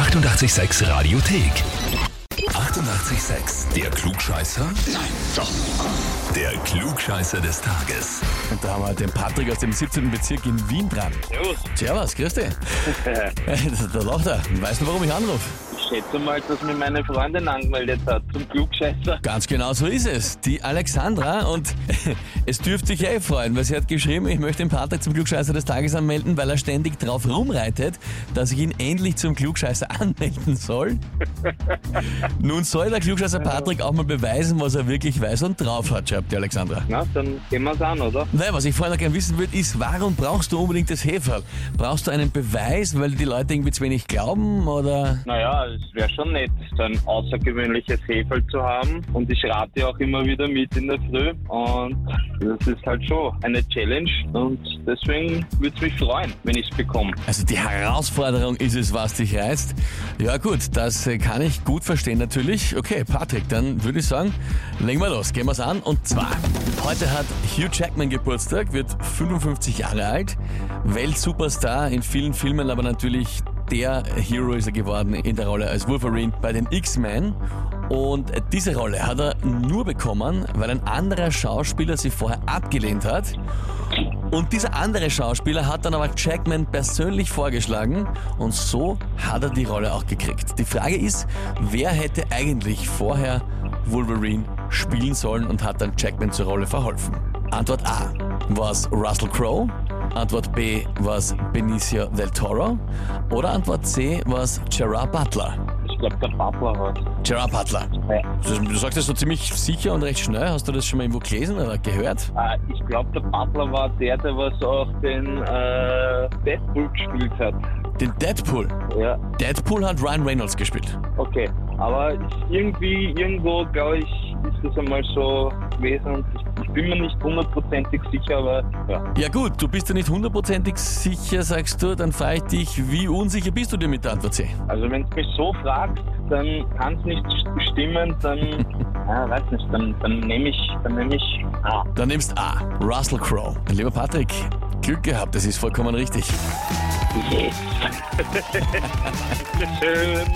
88,6 Radiothek. 88,6. Der Klugscheißer? Nein, doch. Der Klugscheißer des Tages. Und da haben wir den Patrick aus dem 17. Bezirk in Wien dran. Servus. Servus, grüß dich. Da lacht er. Weißt du, warum ich anrufe? Ich schätze mal, dass mir meine Freundin angemeldet hat zum Klugscheißer. Ganz genau so ist es. Die Alexandra. Und es dürfte sich ja freuen, weil sie hat geschrieben, ich möchte den Patrick zum Klugscheißer des Tages anmelden, weil er ständig drauf rumreitet, dass ich ihn endlich zum Klugscheißer anmelden soll. Nun soll der Klugscheißer Patrick auch mal beweisen, was er wirklich weiß und drauf hat, schreibt die Alexandra. Na, dann gehen wir es an, oder? Nein, was ich vorher noch gerne wissen würde, ist, warum brauchst du unbedingt das Heferl? Brauchst du einen Beweis, weil die Leute irgendwie zu wenig glauben, oder? Naja, es wäre schon nett, so ein außergewöhnliches Heferl zu haben. Und ich rate auch immer wieder mit in der Früh. Und das ist halt schon eine Challenge. Und deswegen würde es mich freuen, wenn ich es bekomme. Also die Herausforderung ist es, was dich reizt. Ja gut, das kann ich gut verstehen natürlich. Okay, Patrick, dann würde ich sagen, legen wir los, gehen wir es an. Und zwar, heute hat Hugh Jackman Geburtstag, wird 55 Jahre alt, Weltsuperstar in vielen Filmen, aber natürlich der Hero ist er geworden in der Rolle als Wolverine bei den X-Men. Und diese Rolle hat er nur bekommen, weil ein anderer Schauspieler sie vorher abgelehnt hat. Und dieser andere Schauspieler hat dann aber Jackman persönlich vorgeschlagen und so hat er die Rolle auch gekriegt. Die Frage ist, wer hätte eigentlich vorher Wolverine spielen sollen und hat dann Jackman zur Rolle verholfen? Antwort A war es Russell Crowe, Antwort B war es Benicio del Toro oder Antwort C war es Gerard Butler. Ich glaube, der Butler war es. Gerard Butler. Ja. Du sagst das so ziemlich sicher und recht schnell. Hast du das schon mal irgendwo gelesen oder gehört? Ich glaube, der Butler war der was auch den Deadpool gespielt hat. Den Deadpool? Ja. Deadpool hat Ryan Reynolds gespielt. Okay, aber irgendwo, glaube ich, ist das einmal so gewesen und ich bin mir nicht hundertprozentig sicher, aber ja. Ja gut, du bist ja nicht hundertprozentig sicher, sagst du, dann frage ich dich, wie unsicher bist du dir mit der Antwort C? Also wenn du mich so fragst, dann kann es nicht stimmen, dann, weiß nicht, dann nehme ich A. Dann nimmst A, Russell Crowe. Lieber Patrick, Glück gehabt, das ist vollkommen richtig. Yes. Dankeschön.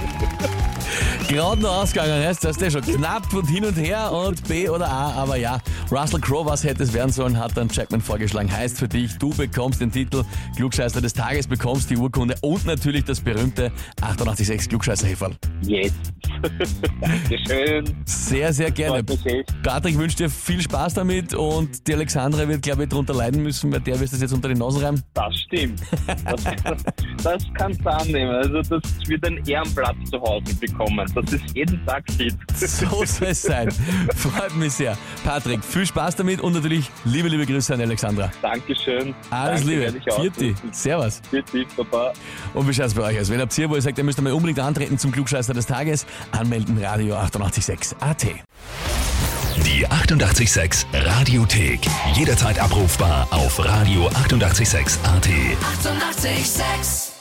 Gerade noch ausgegangen ist, das ist ja schon knapp und hin und her und B oder A, aber ja, Russell Crowe, was hätte es werden sollen, hat dann Jackman vorgeschlagen. Heißt für dich, du bekommst den Titel Klugscheißer des Tages, bekommst die Urkunde und natürlich das berühmte 88,6 Klugscheißer-Häferl. Yes. Dankeschön. Sehr, sehr gerne. Patrick wünscht dir viel Spaß damit und die Alexandra wird, glaube ich, darunter leiden müssen, weil der wirst das jetzt unter die Nase reiben. Das stimmt. Das kannst du annehmen. Also das wird einen Ehrenplatz zu Hause bekommen. Das ist jeden Tag shit. So soll es sein. Freut mich sehr. Patrick, viel Spaß damit und natürlich liebe Grüße an Alexandra. Dankeschön. Alles Danke, Liebe. Vierti. Servus. Vierti, Papa. Und wie schaut es bei euch aus? Wenn ihr habt hier, wo ihr sagt, ihr müsst einmal unbedingt antreten zum Klugscheißer des Tages, anmelden Radio 88,6 AT. Die 88,6 Radiothek. Jederzeit abrufbar auf Radio 88,6 AT. 88,6